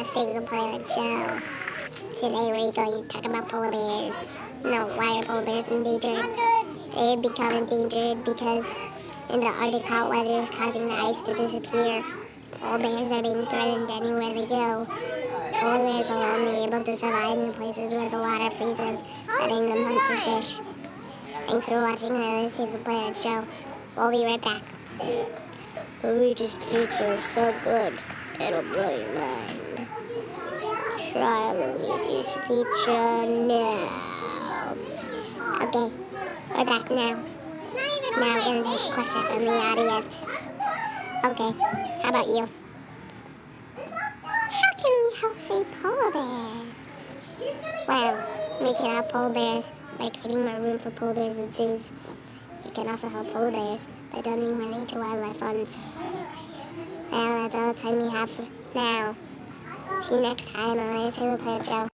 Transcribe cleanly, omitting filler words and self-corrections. on Save the Planet Show. Today we're going to talk about polar bears. No, why are polar bears endangered? They become endangered because in the Arctic hot weather is causing the ice to disappear. Polar bears are being threatened anywhere they go. Polar bears are only able to survive in places where the water freezes, letting them hunt for fish. Thanks for watching the Save the Planet Show. We'll be right back. Louise's pizza is so good, it'll blow your mind. Try Louise's pizza now. Okay, we're back now. Now we're going to take a question from the audience. Okay, how about you? How can we help save polar bears? Well, we can help polar bears by creating more room for polar bears and zoos. We can also help polar bears by donating money to wildlife funds. Well, that's all the time we have for now. See you next time on Save the Planet Show.